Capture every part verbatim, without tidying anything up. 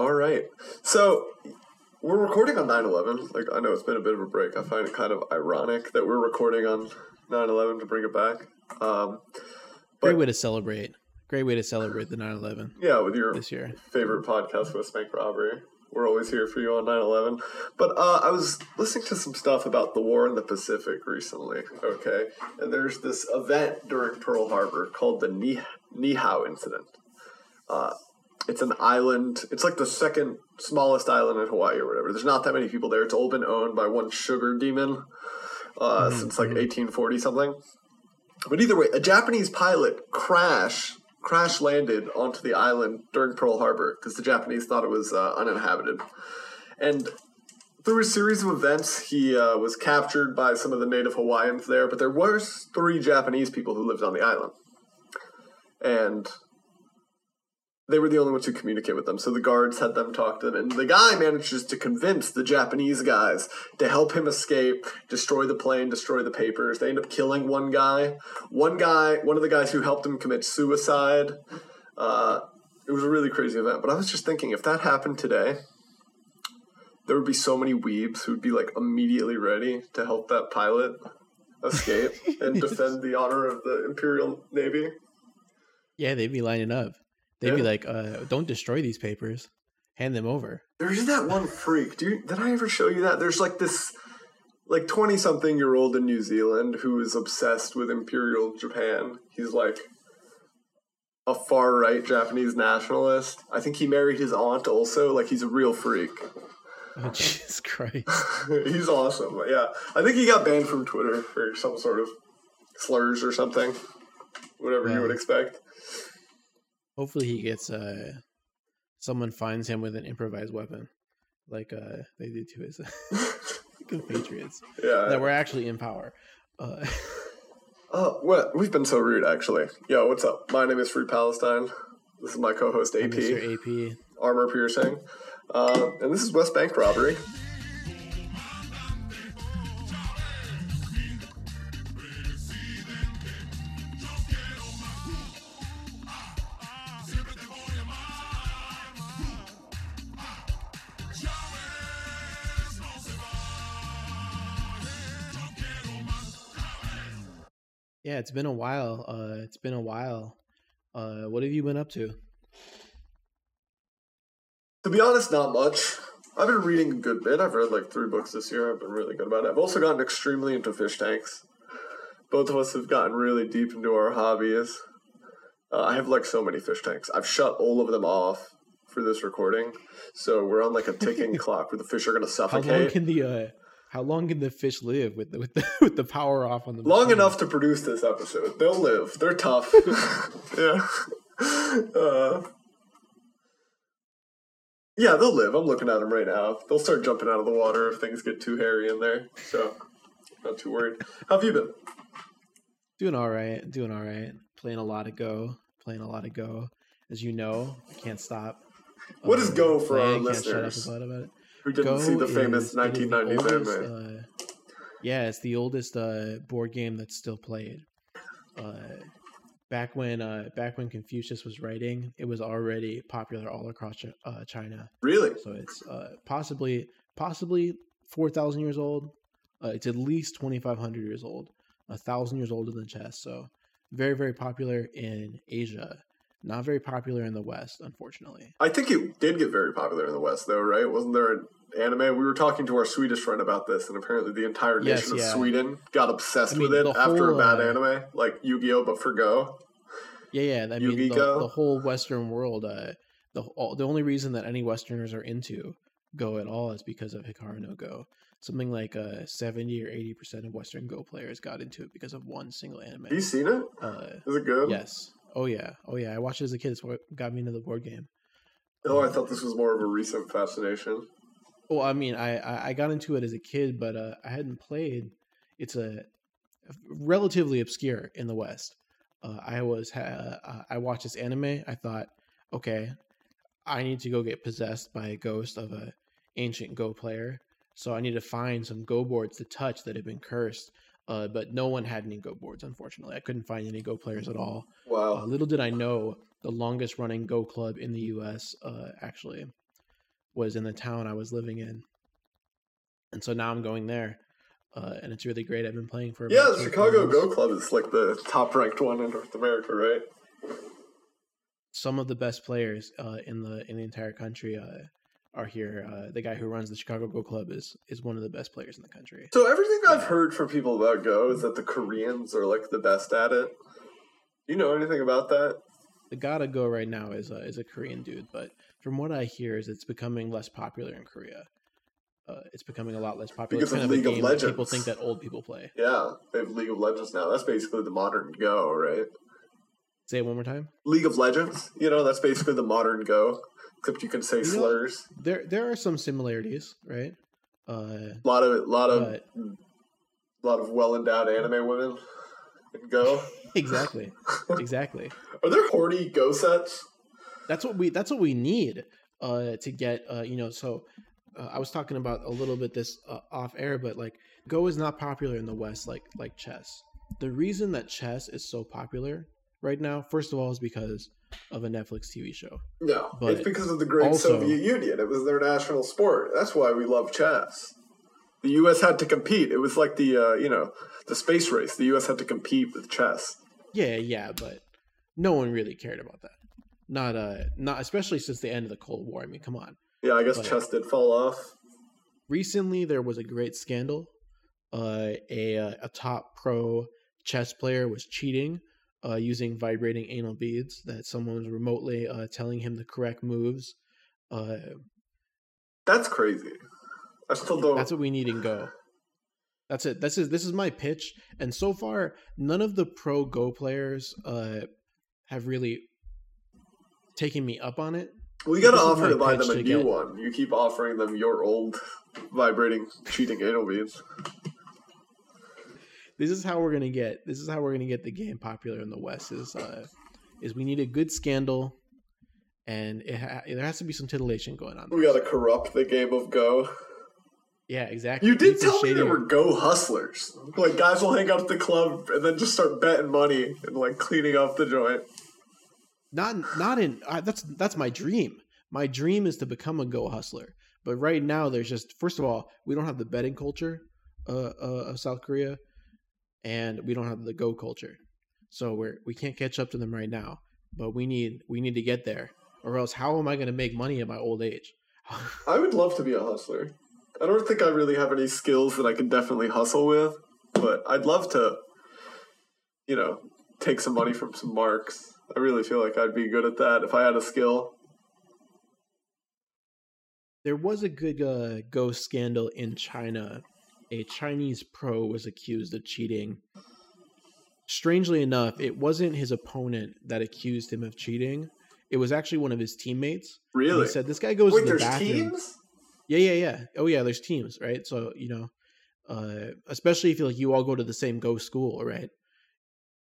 All right. So we're recording on nine eleven. Like, I know it's been a bit of a break. I find it kind of ironic that we're recording on nine eleven to bring it back. Um, but, Great way to celebrate. Great way to celebrate the nine eleven. Yeah, with your this year. favorite podcast, WestBankRobbery. We're always here for you on nine eleven. But uh, I was listening to some stuff about the war in the Pacific recently, okay? And there's this event during Pearl Harbor called the Ni- Niihau Incident. Uh, it's an island. It's like the second smallest island in Hawaii or whatever. There's not that many people there. It's all been owned by one sugar demon uh, mm-hmm. since like eighteen forty-something. But either way, a Japanese pilot crashed. crash landed onto the island during Pearl Harbor because the Japanese thought it was uh, uninhabited. And through a series of events, he uh, was captured by some of the native Hawaiians there, but there were three Japanese people who lived on the island. And they were the only ones who communicated with them, so the guards had them talk to them. And the guy manages to convince the Japanese guys to help him escape, destroy the plane, destroy the papers. They end up killing one guy. One guy, one of the guys who helped him commit suicide. Uh, it was a really crazy event. But I was just thinking, if that happened today, there would be so many weebs who would be, like, immediately ready to help that pilot escape and defend the honor of the Imperial Navy. Yeah, they'd be lining up. They'd yeah. be like, uh, don't destroy these papers. Hand them over. There's that one freak. Do you, did I ever show you that? There's like this like twenty-something-year-old in New Zealand who is obsessed with Imperial Japan. He's like a far-right Japanese nationalist. I think he married his aunt also. Like, he's a real freak. Oh, Jesus Christ. He's awesome. Yeah. I think he got banned from Twitter for some sort of slurs or something. Whatever yeah. you would expect. Hopefully he gets, uh, someone finds him with an improvised weapon, like uh, they did to his compatriots yeah, that were actually in power. Uh, oh, well, we've been so rude, actually. Yo, what's up? My name is Free Palestine. This is my co-host, A P. I'm Mister A P. Armor Piercing. Uh, and this is West Bank Robbery. Yeah, it's been a while. Uh, it's been a while. Uh, what have you been up to? To be honest, not much. I've been reading a good bit. I've read like three books this year. I've been really good about it. I've also gotten extremely into fish tanks. Both of us have gotten really deep into our hobbies. Uh, I have like so many fish tanks. I've shut all of them off for this recording. So we're on like a ticking clock where the fish are going to suffocate. How long can the... Uh... How long can the fish live with the, with the, with the power off on the machine? Long enough to produce this episode. They'll live. They're tough. yeah. Uh, yeah, they'll live. I'm looking at them right now. They'll start jumping out of the water if things get too hairy in there. So, not too worried. How have you been? Doing all right. Doing all right. Playing a lot of Go. Playing a lot of Go. As you know, I can't stop. What um, is Go for our listeners? Can't shut up about it. Who didn't Go see the famous is, nineteen nineties the oldest, anime? Uh, yeah, it's the oldest uh, board game that's still played. Uh, back when uh, back when Confucius was writing, it was already popular all across Ch- uh, China. Really? So it's uh, possibly possibly four thousand years old. Uh, it's at least twenty-five hundred years old, one thousand years older than chess. So very, very popular in Asia. Not very popular in the West, unfortunately. I think it did get very popular in the West, though, right? Wasn't there an anime? We were talking to our Swedish friend about this, and apparently the entire nation yes, of yeah. Sweden got obsessed I mean, with it after whole, a bad uh, anime, like Yu-Gi-Oh! But for Go. Yeah, yeah. I mean, the, the whole Western world, uh, the all, the only reason that any Westerners are into Go at all is because of Hikaru no Go. Something like uh, seventy or eighty percent of Western Go players got into it because of one single anime. Have you seen it? Uh, Is it good? Yes. Oh, yeah. Oh, yeah. I watched it as a kid. It's what got me into the board game. Oh, um, I thought this was more of a recent fascination. Well, I mean, I, I got into it as a kid, but uh, I hadn't played. It's a relatively obscure in the West. Uh, I was uh, I watched this anime. I thought, okay, I need to go get possessed by a ghost of an ancient Go player. So I need to find some Go boards to touch that have been cursed. Uh, but no one had any Go boards, unfortunately. I couldn't find any Go players at all. Wow. Uh, little did I know the longest running Go club in the U S, uh, actually, was in the town I was living in. And so now I'm going there, uh, and it's really great. I've been playing for about yeah, the Chicago Go Club is like the top ranked one in North America, right? Some of the best players uh, in the in the entire country uh, are here. Uh, the guy who runs the Chicago Go Club is is one of the best players in the country. So everything I've heard from people about Go is that the Koreans are like the best at it. You know anything about that? The god of Go right now is uh, is a Korean dude, but from what I hear, is it's becoming less popular in Korea. Uh, it's becoming a lot less popular. Because it's kind of, of League a game of Legends. People think that old people play. Yeah, they have League of Legends now. That's basically the modern Go, right? Say it one more time. League of Legends. You know, that's basically the modern Go, except you can say you slurs. Know, there, there are some similarities, right? A uh, lot of, lot of, lot of well-endowed anime women in Go. Exactly. Exactly. Are there horny Go sets? That's what we. That's what we need uh, to get. Uh, you know, so. Uh, I was talking about a little bit this uh, off air, but like Go is not popular in the West like like chess. The reason that chess is so popular right now, first of all, is because of a Netflix T V show. No, but it's because of the great also, Soviet Union. It was their national sport. That's why we love chess. The U S had to compete. It was like the, uh, you know, the space race. The U S had to compete with chess. Yeah, yeah, but no one really cared about that. Not uh, not especially since the end of the Cold War. I mean, come on. Yeah, I guess but chess did fall off. Recently, there was a great scandal. Uh, a a top pro chess player was cheating uh, using vibrating anal beads that someone was remotely uh, telling him the correct moves. Uh, that's crazy. I still don't. That's what we need in Go. That's it. This is this is my pitch. And so far, none of the pro Go players uh, have really taken me up on it. We gotta offer to buy them a new one. You keep offering them your old vibrating cheating anal beads. This is how we're gonna get. This is how we're gonna get the game popular in the West. Is uh, is we need a good scandal, and it ha- there has to be some titillation going on. We gotta corrupt the game of Go. Yeah, exactly. You did tell me there were Go hustlers. Like guys will hang out at the club and then just start betting money and like cleaning up the joint. Not, not in. Uh, that's that's my dream. My dream is to become a Go hustler. But right now, there's just first of all, we don't have the betting culture uh, uh, of South Korea, and we don't have the Go culture, so we're we can't catch up to them right now. But we need we need to get there, or else how am I going to make money in my old age? I would love to be a hustler. I don't think I really have any skills that I can definitely hustle with, but I'd love to, you know, take some money from some marks. I really feel like I'd be good at that if I had a skill. There was a good uh, Go scandal in China. A Chinese pro was accused of cheating. Strangely enough, it wasn't his opponent that accused him of cheating. It was actually one of his teammates. Really? He said, this guy goes Wait, to the bathroom. Wait, there's teams? Yeah, yeah, yeah. Oh, yeah, there's teams, right? So, you know, uh, especially if you, like, you all go to the same Go school, right?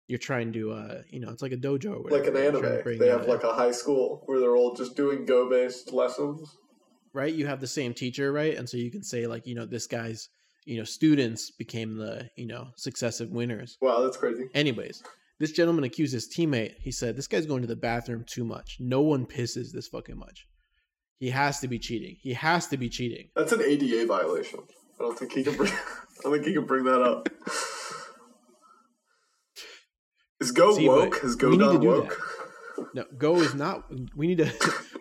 You're trying to, uh, you know, it's like a dojo. Or whatever. Like an anime. They have like a high school where they're all just doing Go-based lessons. Right? You have the same teacher, right? And so you can say like, you know, this guy's, you know, students became the, you know, successive winners. Wow, that's crazy. Anyways, this gentleman accused his teammate. He said, this guy's going to the bathroom too much. No one pisses this fucking much. He has to be cheating. He has to be cheating. That's an A D A violation. I don't think he can bring, I don't think he can bring that up. Is Go See, woke? Is Go not woke? That. No, Go is not. We need to.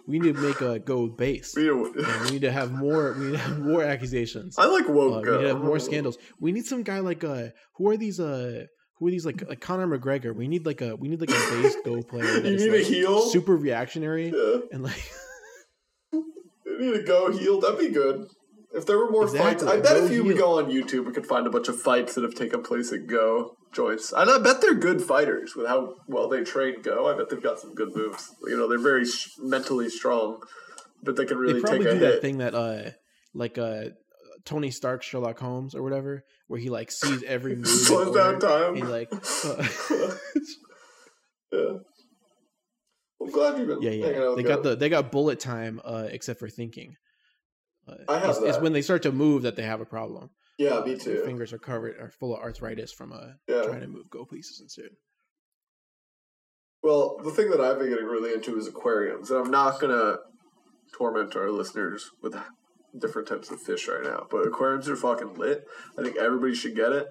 We need to make a Go base. We need to, and we need to have more. We need to have more accusations. I like woke. Uh, Go. We need to have more scandals. We need some guy like uh, who are these uh, who are these like like Conor McGregor? We need like a we need like a base Go player. That you is need like a heel, super reactionary, yeah. and like. You need a Go heel. That'd be good. If there were more exactly. fights, I bet go if you heel. Go on YouTube, we could find a bunch of fights that have taken place at Go. Joyce. And I bet they're good fighters with how well they train Go. I bet they've got some good moves. You know, they're very sh- mentally strong, but they can really they take a do hit. That thing that, uh, like, uh, Tony Stark, Sherlock Holmes, or whatever, where he like sees every move. Slows down time. He like. Uh, yeah. I'm glad you've been. Yeah, yeah. Hanging out they got go. the they got bullet time, uh, except for thinking. Uh, I have it's, that. It's when they start to move that they have a problem. Yeah, me too. Your fingers are covered, are full of arthritis from uh, yeah. trying to move Go pieces instead. Well, the thing that I've been getting really into is aquariums, and I'm not gonna torment our listeners with different types of fish right now, but aquariums are fucking lit. I think everybody should get it.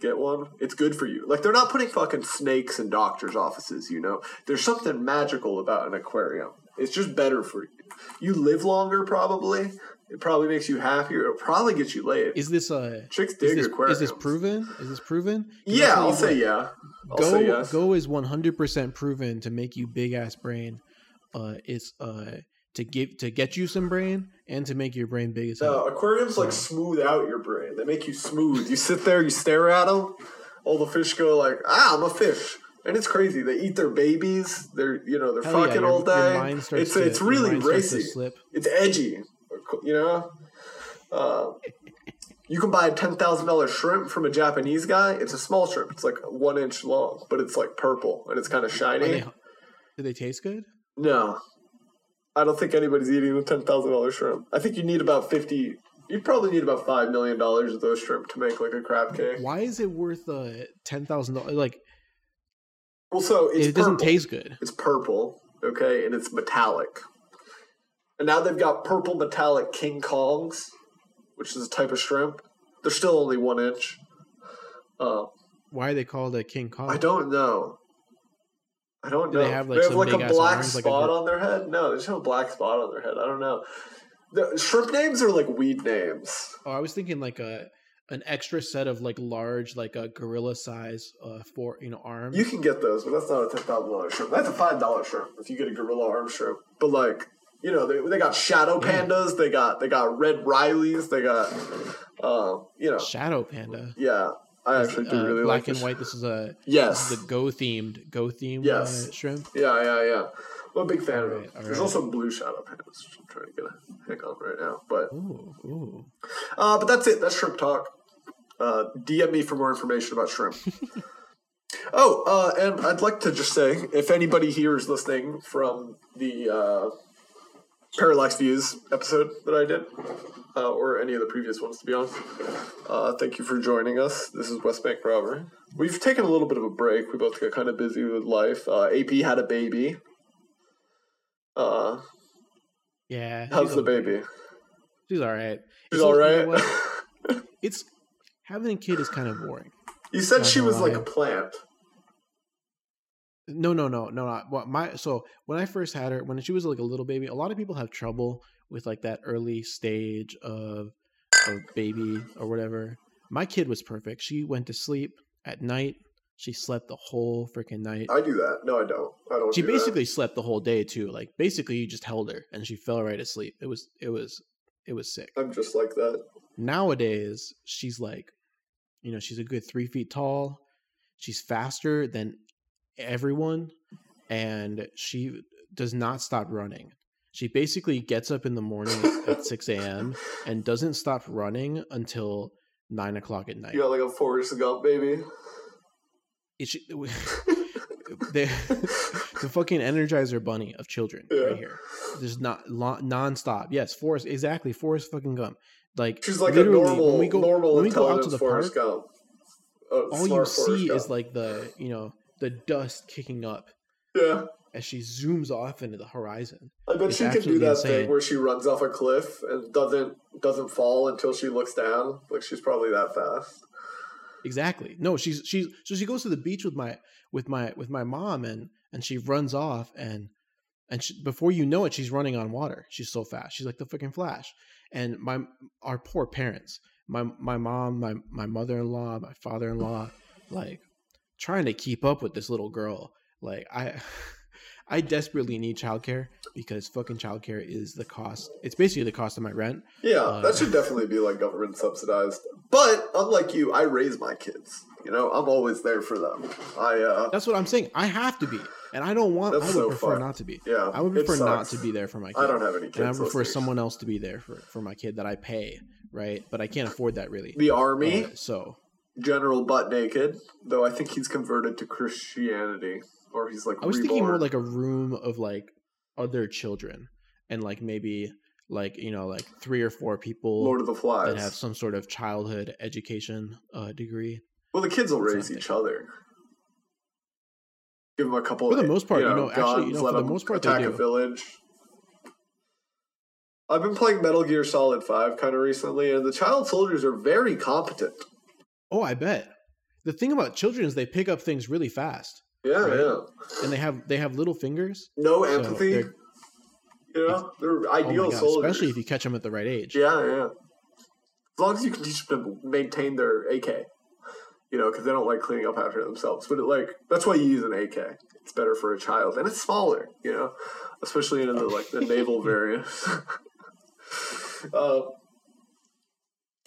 Get one. It's good for you. Like, they're not putting fucking snakes in doctor's offices, you know? There's something magical about an aquarium. It's just better for you. You live longer, probably. It probably makes you happier. It'll probably get you laid. Is this a... Chicks dig aquariums. Is this proven? Is this proven? Yeah, I'll say yeah. I'll Go, say yes. Go is one hundred percent proven to make you big-ass brain. Uh, it's... uh. To give to get you some brain and to make your brain big as hell. No, aquariums like smooth out your brain. They make you smooth. You sit there, you stare at them. All the fish go like, ah, I'm a fish, and it's crazy. They eat their babies. They're you know they're hell fucking yeah, your, all day. It's to, it's really racy. It's edgy. You know, uh, you can buy a ten thousand dollar shrimp from a Japanese guy. It's a small shrimp. It's like one inch long, but it's like purple and it's kind of shiny. They, do they taste good? No. I don't think anybody's eating a ten thousand dollars shrimp. I think you need about fifty You probably need about five million dollars of those shrimp to make like a crab cake. Why is it worth uh, ten thousand dollars? Like, well, so it's it doesn't purple. Taste good. It's purple, okay, and it's metallic. And now they've got purple metallic King Kongs, which is a type of shrimp. They're still only one inch. Uh, Why are they called a King Kong? I don't know. I don't know. Do they have like, they have, like a black arms, spot like a... on their head? No, they just have a black spot on their head. I don't know. The shrimp names are like weed names. Oh, I was thinking like a an extra set of like large, like a gorilla size uh, for you know arms. You can get those, but that's not a ten thousand dollar shrimp. That's a five dollar shrimp if you get a gorilla arm shrimp. But like you know, they they got shadow pandas. Yeah. They got they got red Rileys. They got uh, you know shadow panda. Yeah. I actually do uh, really black like black and white. This is a yes, this is the Go themed, Go themed yes. uh, shrimp. Yeah, yeah, yeah. I'm a big fan all of it. Right, There's right. also blue shadow pandas, which I'm trying to get a pick on right now. But ooh, ooh. Uh, but that's it. That's shrimp talk. Uh, D M me for more information about shrimp. oh, uh, and I'd like to just say, if anybody here is listening from the uh, Parallax Views episode that I did. Uh, or any of the previous ones, to be honest. Uh, thank you for joining us. This is West Bank Robbery. We've taken a little bit of a break. We both got kind of busy with life. Uh, A P had a baby. Uh, yeah. How's the baby? Good. She's all right. She's it's all like, right? You know it's having a kid is kind of boring. You said Not she was lie. like a plant. No, no, no, no. Not, well, my so when I first had her, when she was like a little baby, a lot of people have trouble with like that early stage of of baby or whatever. My kid was perfect. She went to sleep at night. She slept the whole freaking night. I do that. No, I don't. I don't. She do basically that. slept the whole day too. Like basically, you just held her and she fell right asleep. It was, it was, it was sick. I'm just like that. Nowadays, she's like, you know, she's a good three feet tall. She's faster than everyone, and she does not stop running. She basically gets up in the morning at six a.m. and doesn't stop running until nine o'clock at night. You got like a Forrest Gump baby? It should, the, the fucking Energizer Bunny of children yeah. right here. There's not nonstop. Yes, Forrest, exactly. Forrest fucking Gump. Like, she's like a normal, when we go, normal when we go out to the Forrest park, uh, all you see Gump. is like the, you know, the dust kicking up. Yeah. As she zooms off into the horizon. I bet it's she can do that insane. thing where she runs off a cliff and doesn't doesn't fall until she looks down. Like she's probably that fast. Exactly. No, she's she's so she goes to the beach with my with my with my mom and and she runs off and and she, before you know it, she's running on water. She's so fast. She's like the fucking Flash. And my our poor parents, my my mom, my my mother-in-law, my father-in-law, like trying to keep up with this little girl. Like I. I desperately need childcare because fucking childcare is the cost. It's basically the cost of my rent. Yeah, uh, that should definitely be like government subsidized. But unlike you, I raise my kids. You know, I'm always there for them. I. Uh, that's what I'm saying. I have to be, and I don't want. I would so prefer fun. not to be. Yeah, I would prefer not to be there for my kid. I don't have any kids. And I prefer someone else to be there for, for my kid that I pay, right? But I can't afford that really. The army, uh, so General Butt Naked, though I think he's converted to Christianity. Or he's like I was reborn. thinking more like a room of like other children and like maybe like, you know, like three or four people Lord of the Flies. that have some sort of childhood education uh, degree. Well, the kids will That's raise each different. other. Give them a couple. For the of, most part, you know, you know guns, actually, you know, for the most part, they do. Attack a village. I've been playing Metal Gear Solid five kind of recently, and the child soldiers are very competent. Oh, I bet. The thing about children is they pick up things really fast. Yeah, right? yeah. And they have they have little fingers. No empathy. So you know, they're ideal oh God, soldiers. Especially if you catch them at the right age. Yeah, yeah. As long as you can teach them to maintain their A K. You know, because they don't like cleaning up after themselves. But, it, like, that's why you use an A K. It's better for a child. And it's smaller, you know, especially in the, like, the naval variant. uh,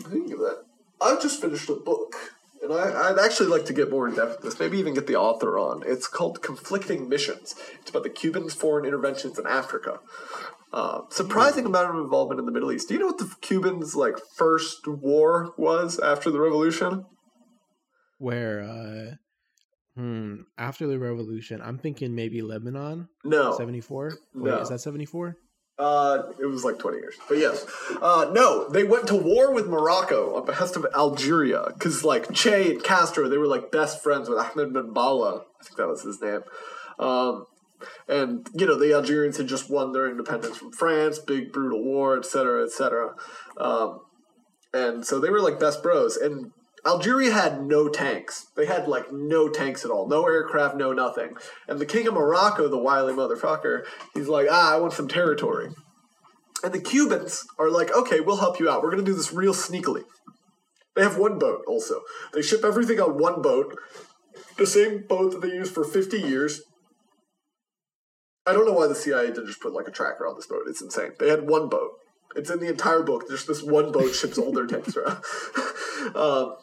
I think of that. I've just finished a book, and I, I'd actually like to get more in depth with this, maybe even get the author on. It's called Conflicting Missions. It's about the Cuban foreign interventions in Africa. Uh, surprising amount of involvement in the Middle East. Do you know what the Cubans' like first war was after the Revolution? Where, uh, hmm, after the Revolution, I'm thinking maybe Lebanon? No. seventy-four? Wait, no. Is that seventy-four? Uh, it was like twenty years. But yes. Uh, no, they went to war with Morocco on behest of Algeria. Because, like, Che and Castro, they were, like, best friends with Ahmed Ben Bella. I think that was his name. Um, and, you know, the Algerians had just won their independence from France, big, brutal war, et cetera, et cetera. Um, and so they were, like, best bros. And Algeria had no tanks. They had, like, no tanks at all. No aircraft, no nothing. And the king of Morocco, the wily motherfucker, he's like, ah, I want some territory. And the Cubans are like, okay, we'll help you out. We're going to do this real sneakily. They have one boat also. They ship everything on one boat, the same boat that they used for fifty years. I don't know why the C I A didn't just put, like, a tracker on this boat. It's insane. They had one boat. It's in the entire book. Just this one boat ships all their tanks around. um,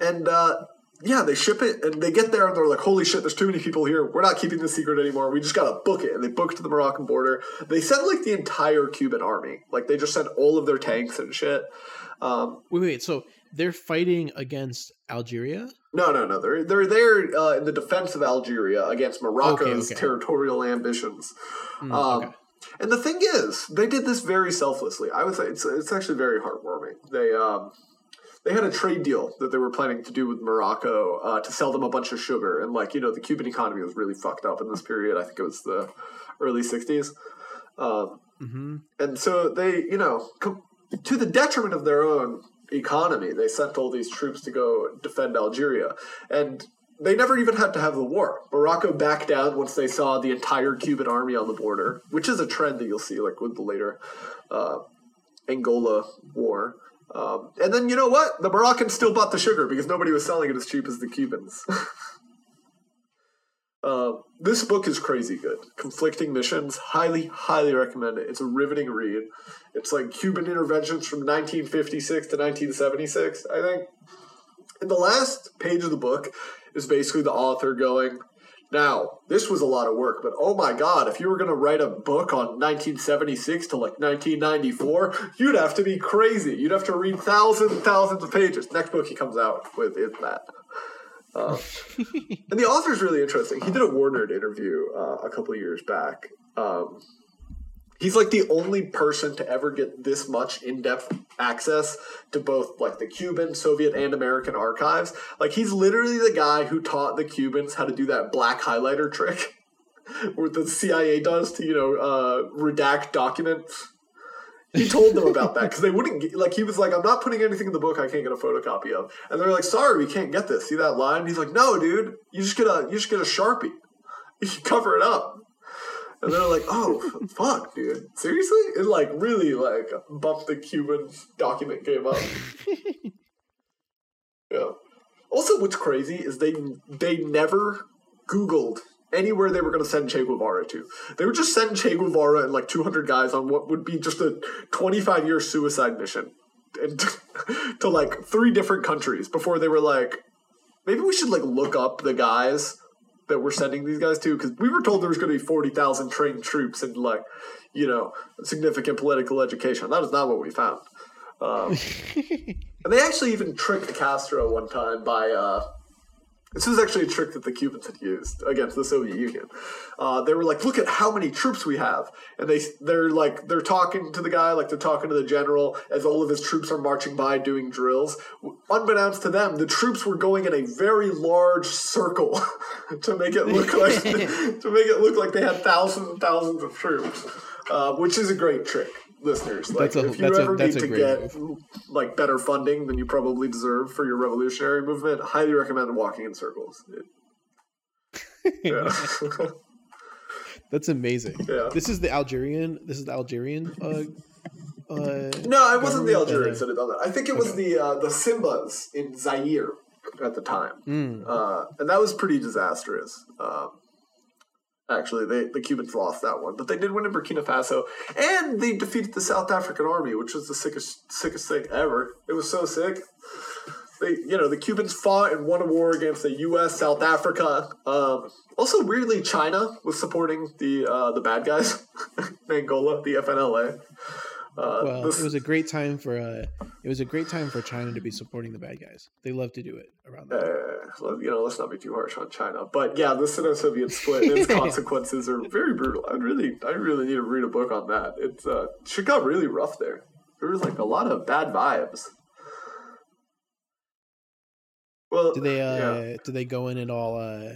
And, uh, yeah, they ship it, and they get there, and they're like, holy shit, there's too many people here. We're not keeping this secret anymore. We just got to book it. And they booked to the Moroccan border. They sent, like, the entire Cuban army. Like, they just sent all of their tanks and shit. Um, wait, wait, so they're fighting against Algeria? No, no, no. They're, they're there uh, in the defense of Algeria against Morocco's okay, okay. territorial ambitions. Mm, um, okay. And the thing is, they did this very selflessly. I would say it's, it's actually very heartwarming. They, um... They had a trade deal that they were planning to do with Morocco uh, to sell them a bunch of sugar. And, like, you know, the Cuban economy was really fucked up in this period. I think it was the early sixties. Um, mm-hmm. And so they, you know, com- to the detriment of their own economy, they sent all these troops to go defend Algeria. And they never even had to have the war. Morocco backed down once they saw the entire Cuban army on the border, which is a trend that you'll see, like, with the later uh, Angola war. Um, and then, you know what? The Moroccans still bought the sugar because nobody was selling it as cheap as the Cubans. uh, this book is crazy good. Conflicting Missions. Highly, highly recommend it. It's a riveting read. It's like Cuban interventions from nineteen fifty-six to nineteen seventy-six, I think. And the last page of the book is basically the author going, now, this was a lot of work, but oh my God, if you were going to write a book on nineteen seventy-six to like nineteen ninety-four, you'd have to be crazy. You'd have to read thousands and thousands of pages. Next book he comes out with is that. Uh, and the author's really interesting. He did a Warner interview uh, a couple of years back. Um, he's like the only person to ever get this much in-depth access to both like the Cuban, Soviet, and American archives. Like he's literally the guy who taught the Cubans how to do that black highlighter trick where the C I A does to, you know, uh, redact documents. He told them about that because they wouldn't get, like, he was like, I'm not putting anything in the book I can't get a photocopy of. And they're like, sorry, we can't get this. See that line? And he's like, no, dude, you just get a, you just get a Sharpie. You cover it up. And they're like, oh, fuck, dude. Seriously? It, like, really, like, bumped the Cuban document game up. Yeah. Also, what's crazy is they they never Googled anywhere they were going to send Che Guevara to. They would just send Che Guevara and, like, two hundred guys on what would be just a twenty-five-year suicide mission and to, to, like, three different countries before they were like, maybe we should, like, look up the guys that we're sending these guys to, because we were told there was going to be forty thousand trained troops and, like, you know, significant political education. That is not what we found. Um, and they actually even tricked Castro one time by uh, – this was actually a trick that the Cubans had used against the Soviet Union. Uh, they were like, look at how many troops we have. And they, they're like – they're talking to the guy like they're talking to the general as all of his troops are marching by doing drills. Unbeknownst to them, the troops were going in a very large circle to make it look like – to make it look like they had thousands and thousands of troops. uh, which is a great trick, listeners. Like, that's a, if you that's ever a, that's need a to get move. like better funding than you probably deserve for your revolutionary movement, highly recommend walking in circles. It, yeah. That's amazing. Yeah. This is the Algerian. This is the Algerian. Uh, uh, no, it wasn't the Algerians that had done that. I think it was okay. the uh, the Simbas in Zaire at the time, mm. uh, and that was pretty disastrous. Um, actually, they the Cubans lost that one, but they did win in Burkina Faso, and they defeated the South African army, which was the sickest sickest thing ever. It was so sick. They, you know, the Cubans fought and won a war against the U S, South Africa. Um, also, weirdly, China was supporting the uh, the bad guys, Angola, the F N L A. Uh, well, this... it was a great time for uh, it was a great time for China to be supporting the bad guys. They love to do it around that. Uh, you know, let's not be too harsh on China, but yeah, the Sino-Soviet split and its consequences are very brutal. I really, I really need to read a book on that. It's uh, shit got really rough there. There was like a lot of bad vibes. Well, do they uh, yeah. do they go in at all uh,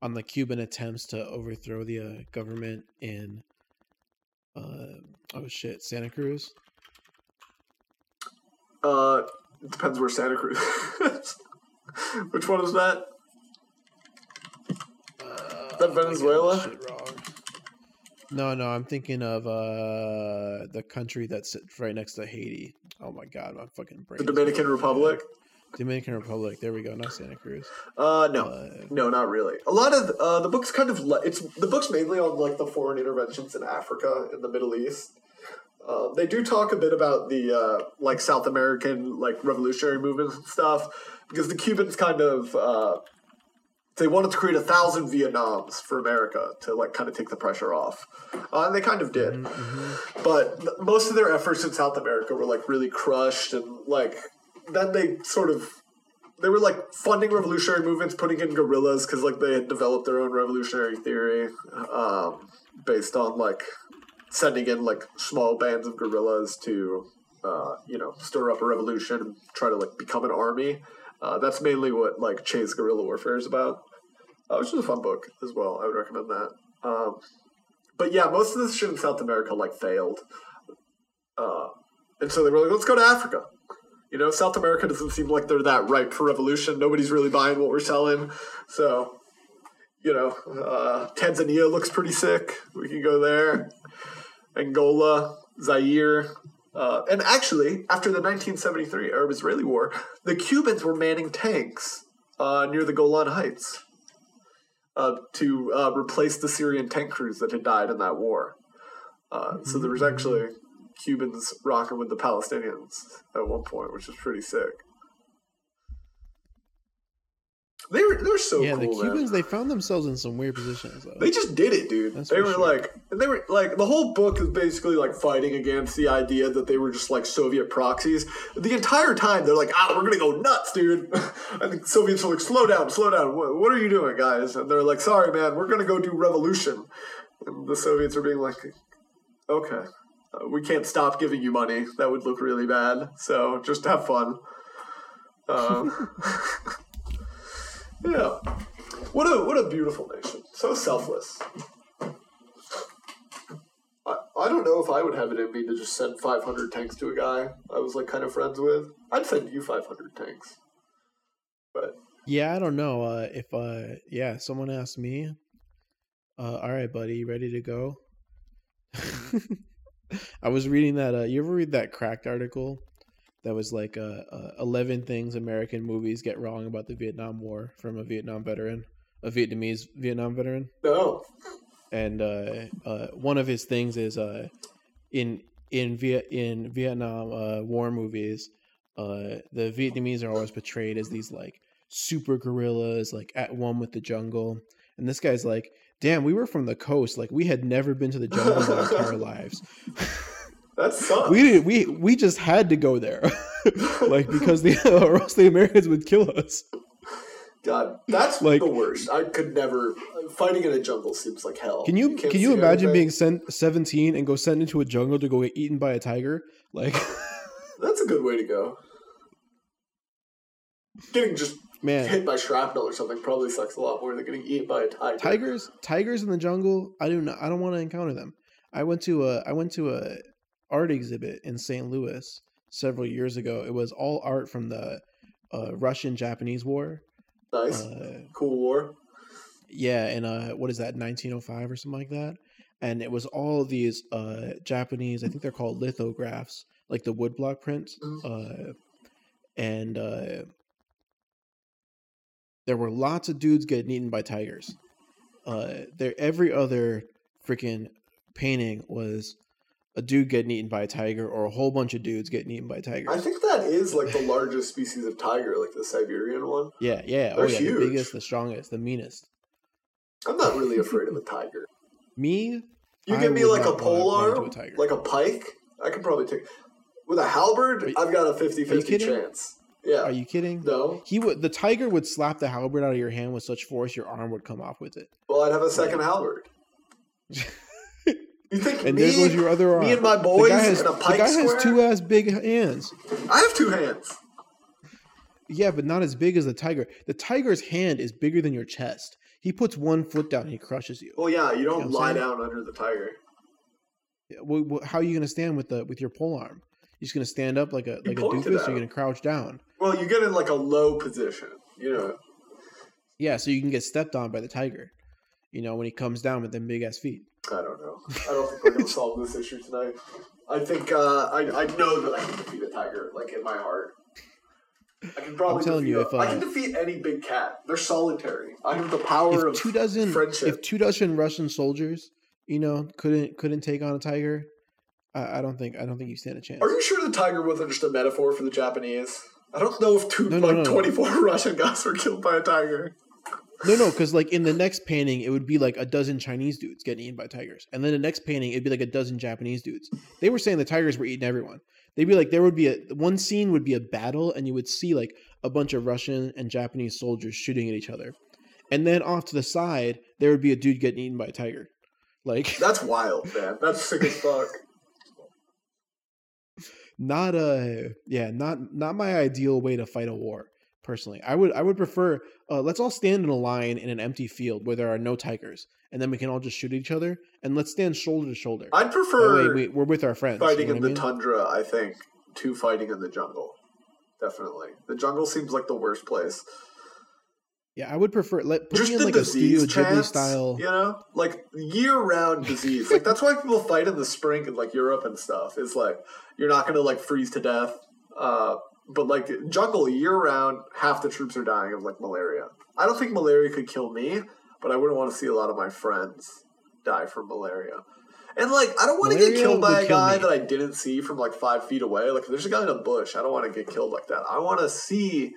on the Cuban attempts to overthrow the uh, government in uh, oh shit Santa Cruz? Uh, it depends where Santa Cruz is. Which one is that? Uh, is that Venezuela? No, no, I'm thinking of uh, the country that's right next to Haiti. Oh my god, my fucking brain. The Dominican Republic. There. Dominican Republic. There we go. Not Santa Cruz. Uh, no, uh, no, not really. A lot of uh, the book's kind of le- it's the book's mainly on like the foreign interventions in Africa and the Middle East. Uh, they do talk a bit about the uh, like South American like revolutionary movements and stuff because the Cubans kind of uh, they wanted to create a thousand Vietnams for America to like kind of take the pressure off, uh, and they kind of did. Mm-hmm. But th- most of their efforts in South America were like really crushed and like. Then they sort of – they were, like, funding revolutionary movements, putting in guerrillas because, like, they had developed their own revolutionary theory um, based on, like, sending in, like, small bands of guerrillas to, uh, you know, stir up a revolution and try to, like, become an army. Uh, that's mainly what, like, Che's Guerrilla Warfare is about. Uh, which is a fun book as well. I would recommend that. Um, but, yeah, most of this shit in South America, like, failed. Uh, and so they were like, let's go to Africa. You know, South America doesn't seem like they're that ripe for revolution. Nobody's really buying what we're selling. So, you know, uh, Tanzania looks pretty sick. We can go there. Angola, Zaire. Uh, and actually, after the nineteen seventy-three Arab-Israeli War, the Cubans were manning tanks uh, near the Golan Heights uh, to uh, replace the Syrian tank crews that had died in that war. Uh, so there was actually... Cubans rocking with the Palestinians at one point, which is pretty sick. They were they're so yeah, cool. Yeah, the Cubans, man. They found themselves in some weird positions. Though. They just did it, dude. That's they were sure. like, they were like, the whole book is basically like fighting against the idea that they were just like Soviet proxies. The entire time they're like, ah, we're gonna go nuts, dude. And the Soviets are like, slow down, slow down. What, what are you doing, guys? And they're like, sorry, man, we're gonna go do revolution. And the Soviets are being like, okay. We can't stop giving you money. That would look really bad. So just have fun. Um, yeah. What a what a beautiful nation. So selfless. I, I don't know if I would have it in me to just send five hundred tanks to a guy I was like kind of friends with. I'd send you five hundred tanks. But yeah, I don't know. Uh, if uh, yeah, someone asked me, uh, all right, buddy, you ready to go? I was reading that. Uh, you ever read that Cracked article that was like uh, uh, eleven things American movies get wrong about the Vietnam War from a Vietnam veteran, a Vietnamese Vietnam veteran? No. And uh, uh, one of his things is uh, in in Viet in Vietnam uh, War movies, uh, the Vietnamese are always portrayed as these like super guerrillas, like at one with the jungle. And this guy's like, damn, we were from the coast. Like, we had never been to the jungle in our entire lives. That sucks. We didn't, we we just had to go there, like because the or else the Americans would kill us. God, that's like the worst. I could never fighting in a jungle seems like hell. Can you, you can you imagine everything. Being sent seventeen and go sent into a jungle to go get eaten by a tiger? Like, that's a good way to go. Getting just. Man. Hit by shrapnel or something probably sucks a lot more than getting eaten by a tiger. Tigers, tigers in the jungle. I do not. I don't want to encounter them. I went to a I went to a art exhibit in Saint Louis several years ago. It was all art from the uh, Russian-Japanese War. Nice, uh, cool war. Yeah, and uh, what is that, nineteen oh five or something like that? And it was all these uh, Japanese, I think they're called lithographs, like the woodblock prints, uh, and uh, there were lots of dudes getting eaten by tigers. Uh, there, every other freaking painting was a dude getting eaten by a tiger, or a whole bunch of dudes getting eaten by tigers. I think that is like the largest species of tiger, like the Siberian one. Yeah, yeah, They're oh yeah, huge. The biggest, the strongest, the meanest. I'm not really afraid of a tiger. Me? You give me like a polearm, a like a pike. I could probably take with a halberd. You, I've got a fifty-fifty chance. Yeah. Are you kidding? No. He would. The tiger would slap the halberd out of your hand with such force, your arm would come off with it. Well, I'd have a second yeah. halberd. You think and me, there goes your other arm. Me and my boys has, and a pike. The guy square? Has two ass big hands. I have two hands. Yeah, but not as big as the tiger. The tiger's hand is bigger than your chest. He puts one foot down and he crushes you. Well, yeah, you don't you know lie down under the tiger. Yeah, well, well, how are you going to stand with the with your pole arm? You're just going to stand up like a you like a doofus, or you're going to crouch down? Well, you get in like a low position, you know. Yeah, so you can get stepped on by the tiger, you know, when he comes down with them big-ass feet. I don't know. I don't think we're going to solve this issue tonight. I think uh, I I know that I can defeat a tiger, like in my heart. I can probably I'm telling you, if, uh, I can defeat any big cat. They're solitary. I have the power of two dozen, friendship. If two dozen Russian soldiers, you know, couldn't couldn't take on a tiger, I, I don't think I don't think you stand a chance. Are you sure the tiger wasn't just a metaphor for the Japanese? I don't know if two no, no, like no, no, twenty-four no. Russian guys were killed by a tiger. No, no, because like in the next painting, it would be like a dozen Chinese dudes getting eaten by tigers, and then the next painting, it'd be like a dozen Japanese dudes. They were saying the tigers were eating everyone. They'd be like, there would be a one scene would be a battle, and you would see like a bunch of Russian and Japanese soldiers shooting at each other, and then off to the side there would be a dude getting eaten by a tiger. Like that's wild, man. That's sick as fuck. Not a yeah, not not my ideal way to fight a war. Personally, I would I would prefer uh, let's all stand in a line in an empty field where there are no tigers, and then we can all just shoot at each other, and let's stand shoulder to shoulder. I'd prefer that way we, we're with our friends. Fighting you know in the I mean? tundra, I think, to fighting in the jungle. Definitely, the jungle seems like the worst place. Yeah, I would prefer let put just me in like a Studio chance, Ghibli style, you know, like year-round disease. Like that's why people fight in the spring in like Europe and stuff. It's like you're not gonna like freeze to death. Uh, But, like, jungle year-round, half the troops are dying of, like, malaria. I don't think malaria could kill me, but I wouldn't want to see a lot of my friends die from malaria. And, like, I don't want malaria to get killed by a guy that I didn't see from, like, five feet away. Like, if there's a guy in a bush, I don't want to get killed like that. I want to see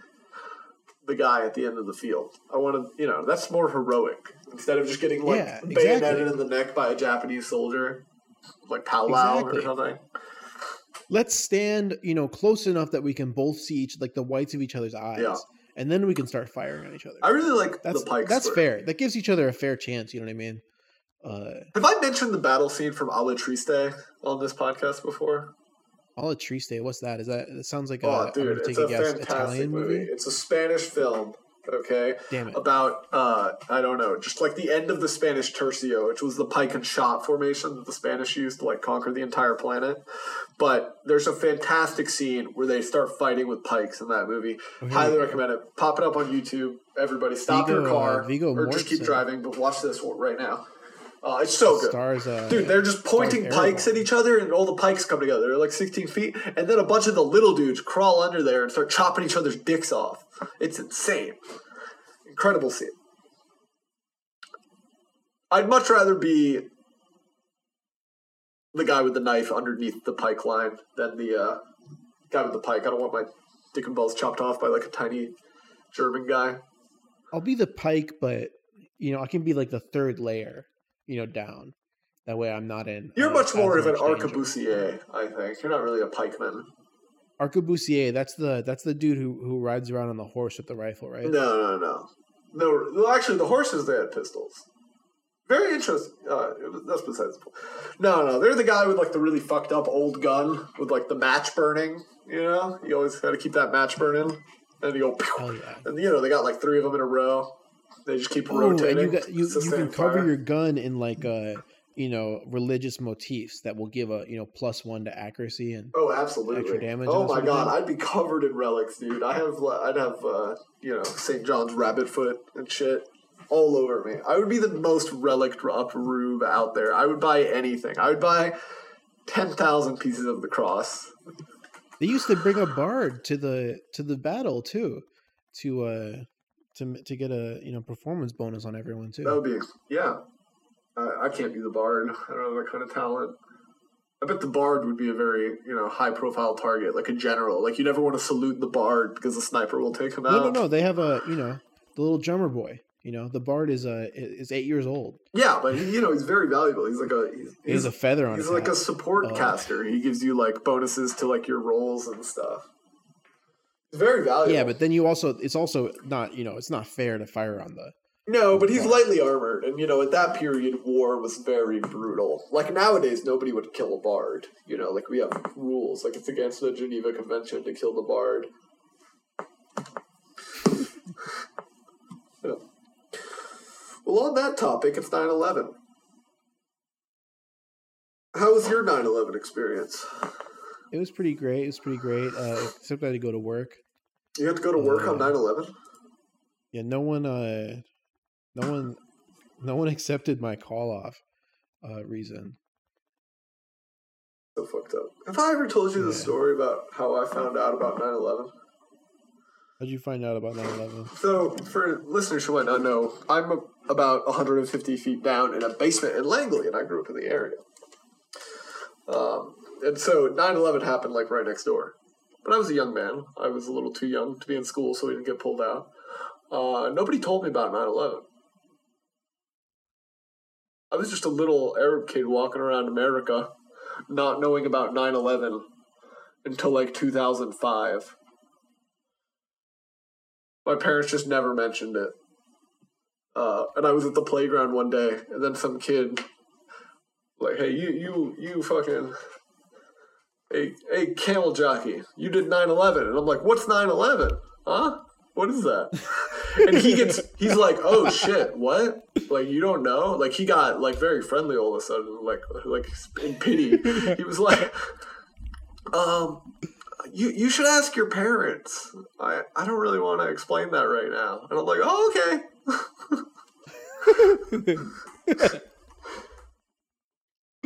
the guy at the end of the field. I want to, you know, that's more heroic. Instead of just getting, like, yeah, exactly. bayoneted in the neck by a Japanese soldier, like powwow exactly. or something. Let's stand, you know, close enough that we can both see each, like the whites of each other's eyes, yeah. and then we can start firing at each other. I really like that's, the pike. That's square. fair. That gives each other a fair chance. You know what I mean? Uh, Have I mentioned the battle scene from Alatriste on this podcast before? Alatriste, what's that? Is that? It sounds like oh, a. Dude, it's a, a fantastic Italian movie. movie. It's a Spanish film. Okay, damn it. About uh, I don't know, just like the end of the Spanish tercio, which was the pike and shot formation that the Spanish used to like conquer the entire planet. But there's a fantastic scene where they start fighting with pikes in that movie. Okay. Highly recommend it. Pop it up on YouTube. Everybody, stop Vigo, your car uh, Vigo or just keep driving, but watch this one right now. Uh, it's so good. Stars, uh, dude, they're just pointing pikes at each other, and all the pikes come together. They're like sixteen feet, and then a bunch of the little dudes crawl under there and start chopping each other's dicks off. It's insane. Incredible scene. I'd much rather be the guy with the knife underneath the pike line than the uh, guy with the pike. I don't want my dick and balls chopped off by like a tiny German guy. I'll be the pike, but you know, I can be like the third layer. You know, down. That way I'm not in... You're uh, much more of an arquebusier, I think. You're not really a pikeman. Arquebusier, that's the that's the dude who, who rides around on the horse with the rifle, right? No, no, no. No, well, actually, the horses, they had pistols. Very interesting. Uh, that's besides the point. No, no, they're the guy with, like, the really fucked up old gun with, like, the match burning, you know? You always got to keep that match burning. And you go... Pew! Oh, yeah. And, you know, they got, like, three of them in a row. They just keep oh, rotating. And you got, you, you can cover fire. your gun in like a you know, religious motifs that will give a, you know, plus one to accuracy and oh, absolutely, extra damage. Oh my god, I'd be covered in relics, dude. I have, I'd have, uh, you know, Saint John's rabbit foot and shit all over me. I would be the most relic dropped rube out there. I would buy anything. I would buy ten thousand pieces of the cross. They used to bring a bard to the to the battle too, to uh, to to get a, you know, performance bonus on everyone too. That would be yeah. I can't be the bard. I don't have that kind of talent. I bet the bard would be a very, you know, high-profile target, like a general. Like, you never want to salute the bard because the sniper will take him out. No, no, no. They have a, you know, the little drummer boy. You know, the bard is uh, is eight years old. Yeah, but, he, you know, he's very valuable. He's like a... He's, he has a feather on his hat. He's like a support caster. He gives you, like, bonuses to, like, your rolls and stuff. It's very valuable. Yeah, but then you also... It's also not, you know, it's not fair to fire on the... No, but he's lightly armored, and, you know, at that period, war was very brutal. Like, nowadays, nobody would kill a bard, you know, like, we have rules. Like, it's against the Geneva Convention to kill the bard. Yeah. Well, on that topic, it's nine eleven. How was your nine eleven experience? It was pretty great. It was pretty great, uh, except I had to go to work. You had to go to work uh, on nine eleven? Yeah, no one... Uh... No one, no one accepted my call off uh, reason. So fucked up. Have I ever told you yeah. the story about how I found out about nine eleven? How'd you find out about nine eleven? So, for listeners who might not know, I'm a, about one hundred fifty feet down in a basement in Langley, and I grew up in the area. Um, and so nine eleven happened like right next door. But I was a young man. I was a little too young to be in school, so we didn't get pulled out. Uh, nobody told me about nine eleven. I was just a little Arab kid walking around America not knowing about nine eleven until like two thousand five. My parents just never mentioned it. Uh, and I was at the playground one day, and then some kid, like, hey, you, you, you fucking, hey, hey, camel jockey, you did nine eleven. And I'm like, what's nine eleven? Huh? What is that? And he gets, he's like, oh shit, what? Like, you don't know? Like, he got like very friendly all of a sudden, like, like in pity. He was like, um, you, you should ask your parents. I, I don't really want to explain that right now. And I'm like, oh, okay.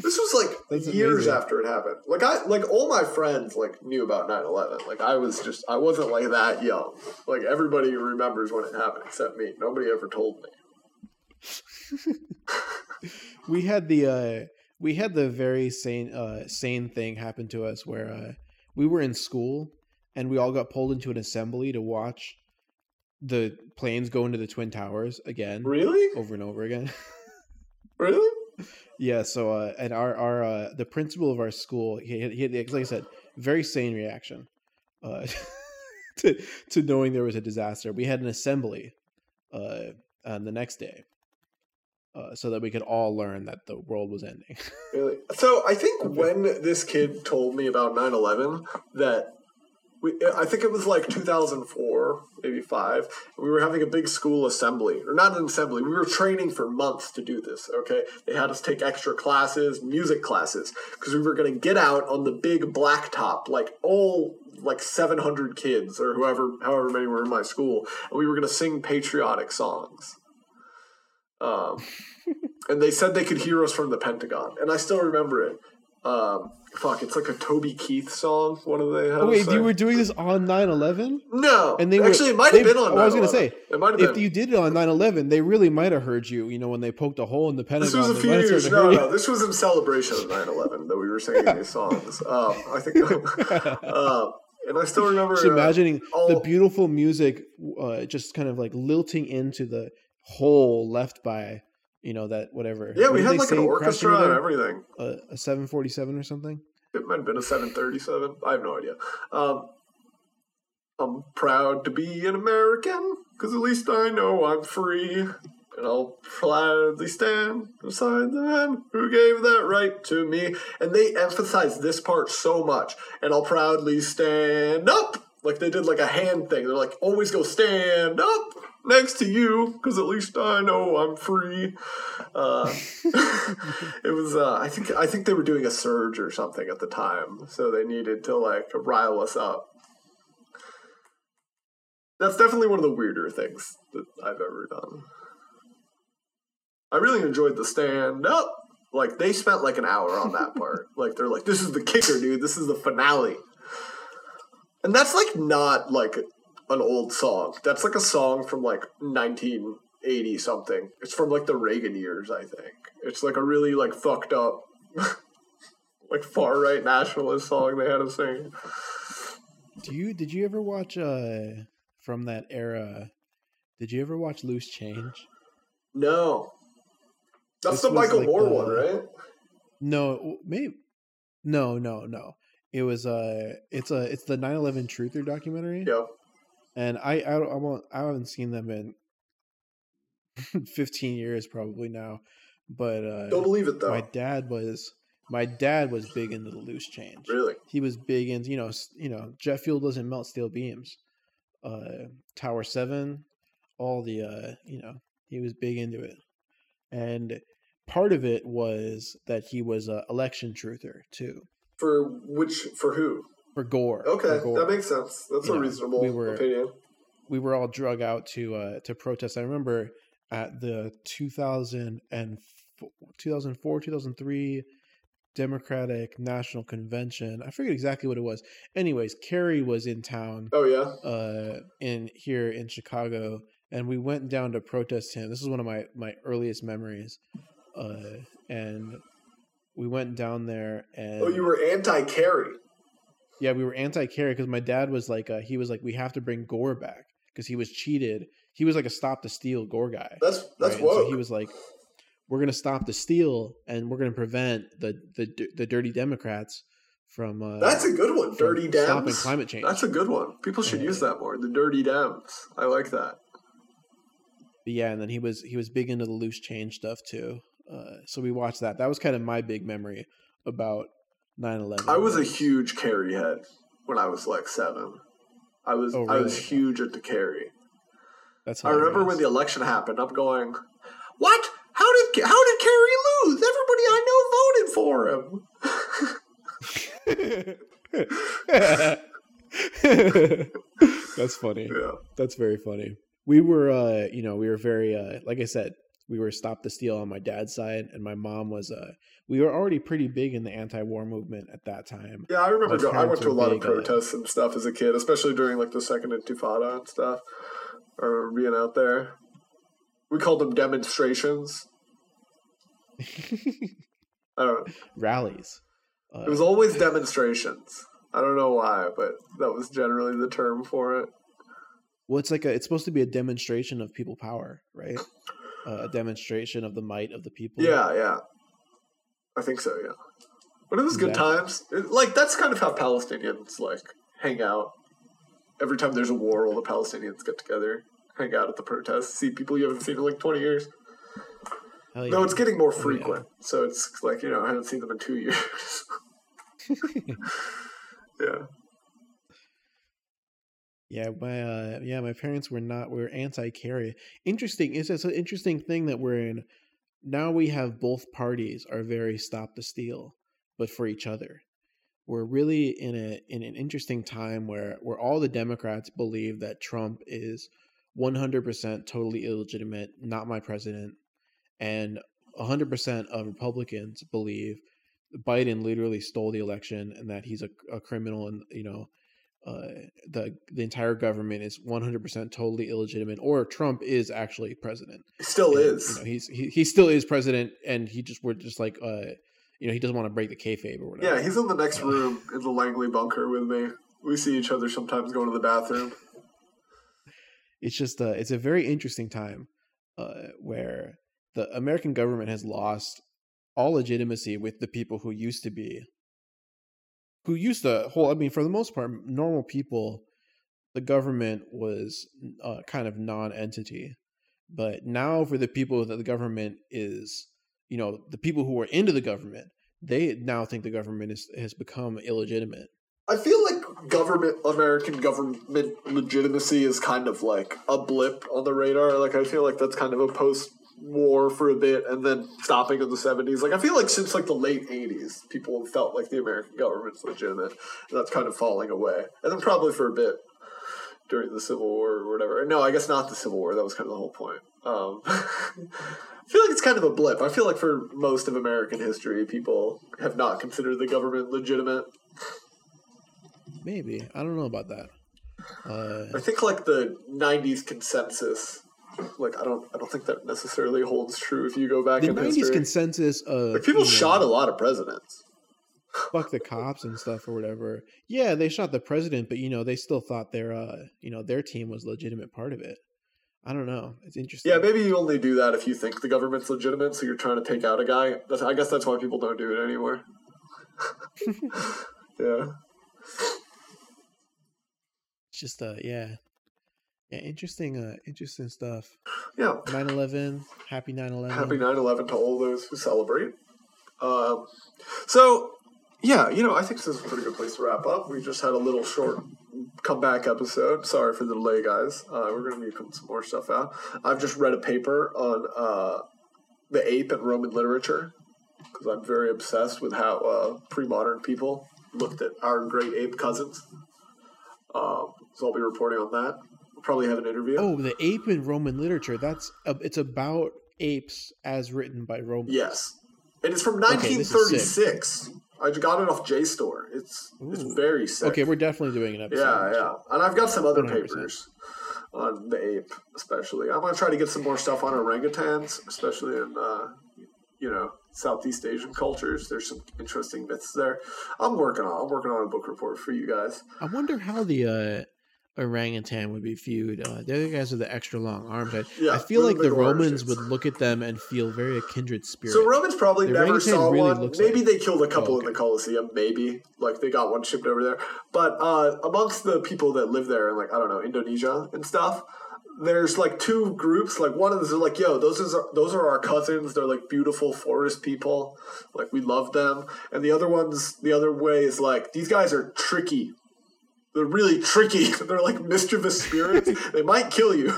This was like That's years amazing. After it happened. Like I, like all my friends like knew about nine eleven. Like I was just, I wasn't like that young. Like everybody remembers when it happened except me. Nobody ever told me. We had the, uh, we had the very sane, uh, sane thing happen to us where uh, we were in school and we all got pulled into an assembly to watch the planes go into the Twin Towers again. Really? Over and over again. Really? Yeah, so uh, and our our uh, the principal of our school, he had, he had, like I said, very sane reaction uh, to to knowing there was a disaster. We had an assembly uh, on the next day, uh, so that we could all learn that the world was ending. Really? So I think when this kid told me about nine eleven, that we, I think it was like two thousand four, maybe five. We were having a big school assembly, or not an assembly. We were training for months to do this, okay? They had us take extra classes, music classes, because we were going to get out on the big blacktop, like all like seven hundred kids or whoever, however many were in my school, and we were going to sing patriotic songs. Um, and they said they could hear us from the Pentagon, and I still remember it. Um, fuck, it's like a Toby Keith song. One of the. Oh, wait, you were doing this on nine eleven? No, and they actually were, it might have been on. nine eleven. I was going to say, it might have if been. You did it on nine eleven, they really might have heard you. You know, when they poked a hole in the Pentagon. This was a few years. No, no, this was in celebration of nine eleven that we were singing these songs. Um, I think, uh, and I still remember just imagining uh, all, the beautiful music, uh, just kind of like lilting into the hole left by. You know, that whatever. Yeah, what we had like an orchestra and everything. Uh, a seven forty-seven or something? It might have been a seven thirty-seven. I have no idea. Um, I'm proud to be an American because at least I know I'm free. And I'll proudly stand beside the man who gave that right to me. And they emphasize this part so much. And I'll proudly stand up Like, they did, like, a hand thing. They're like, always go stand up next to you, because at least I know I'm free. Uh, it was, uh, I think I think they were doing a surge or something at the time, so they needed to, like, rile us up. That's definitely one of the weirder things that I've ever done. I really enjoyed the stand up. Like, they spent, like, an hour on that part. Like, they're like, this is the kicker, dude. This is the finale. And that's, like, not, like, an old song. That's, like, a song from, like, nineteen eighty-something. It's from, like, the Reagan years, I think. It's, like, a really, like, fucked up, like, far-right nationalist song they had to sing. Do you, did you ever watch, uh, from that era, did you ever watch Loose Change? No. That's this the Michael like Moore the, one, right? No, maybe. No, no, no. It was uh it's a it's the nine eleven Truther documentary. Yeah. And I I I, won't, I haven't seen them in fifteen years probably now. But uh don't believe it though. My dad was my dad was big into the Loose Change. Really? He was big into, you know, you know, jet fuel doesn't melt steel beams. Uh Tower seven, all the uh, you know, he was big into it. And part of it was that he was an election truther too. For which, for who? For Gore. Okay, for Gore. That makes sense. That's you a know, reasonable we were, opinion. We were all drug out to uh, to protest. I remember at the two thousand four, two thousand three Democratic National Convention. I forget exactly what it was. Anyways, Kerry was in town. Oh, yeah? Uh, in here in Chicago. And we went down to protest him. This is one of my, my earliest memories. Uh, and... We went down there and... Oh, you were anti-Kerry. Yeah, we were anti-Kerry because my dad was like, uh, he was like, we have to bring Gore back because he was cheated. He was like a stop the steal Gore guy. That's that's right? Woke. So he was like, we're going to stop the steal and we're going to prevent the, the the dirty Democrats from... Uh, that's a good one, dirty Dems. Stopping climate change. That's a good one. People should uh, use that more, the dirty Dems. I like that. Yeah, and then he was he was big into the Loose Change stuff too. Uh, so we watched that. That was kind of my big memory about nine eleven. I was a huge Kerry head when I was like seven. I was oh, really? I was huge into Kerry. That's hilarious. I remember when the election happened. I'm going, what? How did how did Kerry lose? Everybody I know voted for him. That's funny. Yeah. That's very funny. We were, uh, you know, we were very, uh, like I said. We were stopped the steal on my dad's side, and my mom was uh, we were already pretty big in the anti-war movement at that time. Yeah, I remember going, I went to a lot of protests and stuff as a kid, especially during like the Second Intifada and stuff, or being out there. We called them demonstrations. I don't know. Rallies. Uh, it was always demonstrations. I don't know why, but that was generally the term for it. Well, it's like a, it's supposed to be a demonstration of people power, right? Uh, a demonstration of the might of the people. Yeah, yeah. I think so, yeah. But it was good exactly. times. It, like, that's kind of how Palestinians, like, hang out. Every time there's a war, all the Palestinians get together, hang out at the protests, see people you haven't seen in, like, twenty years. Hell yeah. No, it's getting more frequent. Oh, yeah. So it's like, you know, I haven't seen them in two years. Yeah. Yeah, my uh, yeah, my parents were not. We were anti-Kerry. Interesting. It's, it's an interesting thing that we're in. Now we have both parties are very stop the steal, but for each other. We're really in a in an interesting time where where all the Democrats believe that Trump is one hundred percent totally illegitimate, not my president, and one hundred percent of Republicans believe Biden literally stole the election and that he's a, a criminal and you know. Uh, the the entire government is one hundred percent totally illegitimate, or Trump is actually president. He still and, is. You know, he's he, he still is president, and he just we're just like uh, you know, he doesn't want to break the kayfabe or whatever. Yeah, he's in the next uh, room in the Langley bunker with me. We see each other sometimes going to the bathroom. It's just uh, it's a very interesting time uh, where the American government has lost all legitimacy with the people who used to be. Who used to hold, I mean, for the most part, normal people, the government was uh, kind of non-entity. But now for the people that the government is, you know, the people who are into the government, they now think the government is, has become illegitimate. I feel like government, American government legitimacy is kind of like a blip on the radar. Like, I feel like that's kind of a post-war for a bit and then stopping in the seventies. Like, I feel like since like the late eighties, people have felt like the American government's legitimate, and that's kind of falling away. And then probably for a bit during the Civil War or whatever. No, I guess not the Civil War. That was kind of the whole point. Um, I feel like it's kind of a blip. I feel like for most of American history, people have not considered the government legitimate. Maybe. I don't know about that. Uh, I think like the nineties consensus, like I don't I don't think that necessarily holds true if you go back in history. The nineties consensus of... Like, people shot a lot of presidents. Fuck the cops and stuff or whatever. Yeah, they shot the president, but you know, they still thought their uh, you know, their team was a legitimate part of it. I don't know. It's interesting. Yeah, maybe you only do that if you think the government's legitimate, so you're trying to take out a guy. That's, I guess that's why people don't do it anymore. Yeah. Just uh yeah yeah interesting uh interesting stuff. Yeah, nine eleven, happy nine eleven, happy nine eleven to all those who celebrate. Um so yeah, you know, I think this is a pretty good place to wrap up. We just had a little short comeback episode. Sorry for the delay, guys. Uh we're gonna be putting some more stuff out. I've just read a paper on uh the ape and Roman literature because I'm very obsessed with how uh pre-modern people looked at our great ape cousins. Um, so I'll be reporting on that. We'll probably have an interview. Oh, the ape in Roman literature. That's a, it's about apes as written by Romans. Yes, and it's from nineteen thirty-six. Okay, I got it off J STOR. It's Ooh. It's very sick. Okay, we're definitely doing an episode. Yeah, yeah. And I've got some other one hundred percent papers on the ape, especially. I'm gonna try to get some more stuff on orangutans, especially in uh, you know. Southeast Asian cultures. There's some interesting myths there. I'm working on. I'm working on a book report for you guys. I wonder how the uh, orangutan would be viewed. Uh, the other guys with the extra long arms. I, yeah, I feel like the Romans would look at them and feel very a kindred spirit. So Romans probably the never saw really one. Maybe like they killed a couple oh, okay. in the Colosseum. Maybe like they got one shipped over there. But uh, amongst the people that live there, in like I don't know, Indonesia and stuff. There's like two groups. Like one of those are like, yo, those is our, those are our cousins. They're like beautiful forest people. Like we love them. And the other ones, the other way is like these guys are tricky. They're really tricky. They're like mischievous spirits. They might kill you,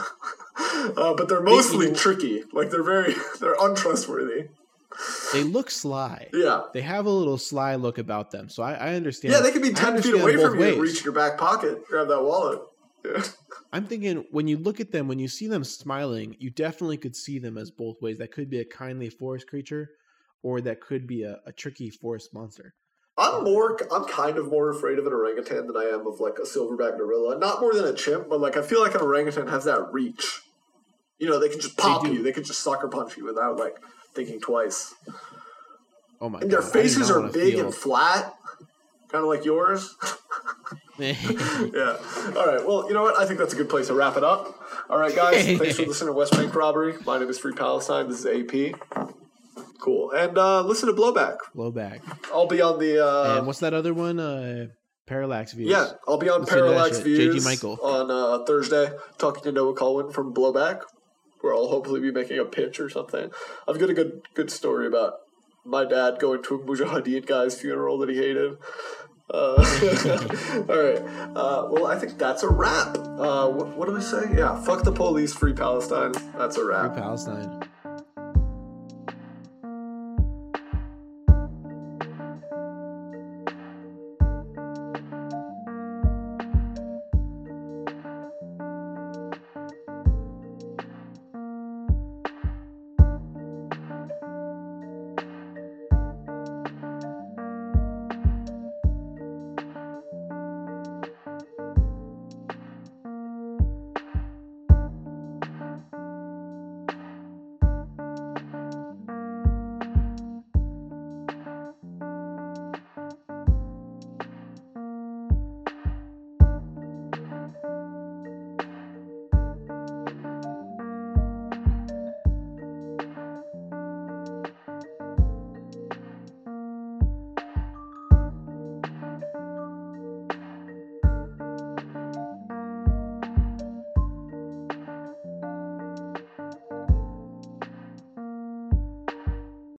uh, but they're mostly they, tricky. Like they're very they're untrustworthy. They look sly. Yeah, they have a little sly look about them. So I, I understand. Yeah, they could be ten feet away from you and reach your back pocket, grab that wallet. Yeah. I'm thinking when you look at them, when you see them smiling, you definitely could see them as both ways. That could be a kindly forest creature, or that could be a, a tricky forest monster. I'm more, I'm kind of more afraid of an orangutan than I am of like a silverback gorilla. Not more than a chimp, but like I feel like an orangutan has that reach. You know, they can just pop you. They can just sucker punch you without like thinking twice. Oh my! And God. Their faces are big feel... and flat, kind of like yours. Yeah. All right. Well, you know what? I think that's a good place to wrap it up. All right, guys. Thanks for listening to West Bank Robbery. My name is Free Palestine. This is A P. Cool. And uh, listen to Blowback. Blowback. I'll be on the. Uh, and what's that other one? Uh, Parallax Views. Yeah, I'll be on listen Parallax Views Michael. on uh, Thursday, talking to Noah Colwin from Blowback, where I'll hopefully be making a pitch or something. I've got a good good story about my dad going to a Mujahideen guy's funeral that he hated. Uh, all right. Uh, well, I think that's a wrap. Uh, wh- what did I say? Yeah, fuck the police, free Palestine. That's a wrap. Free Palestine.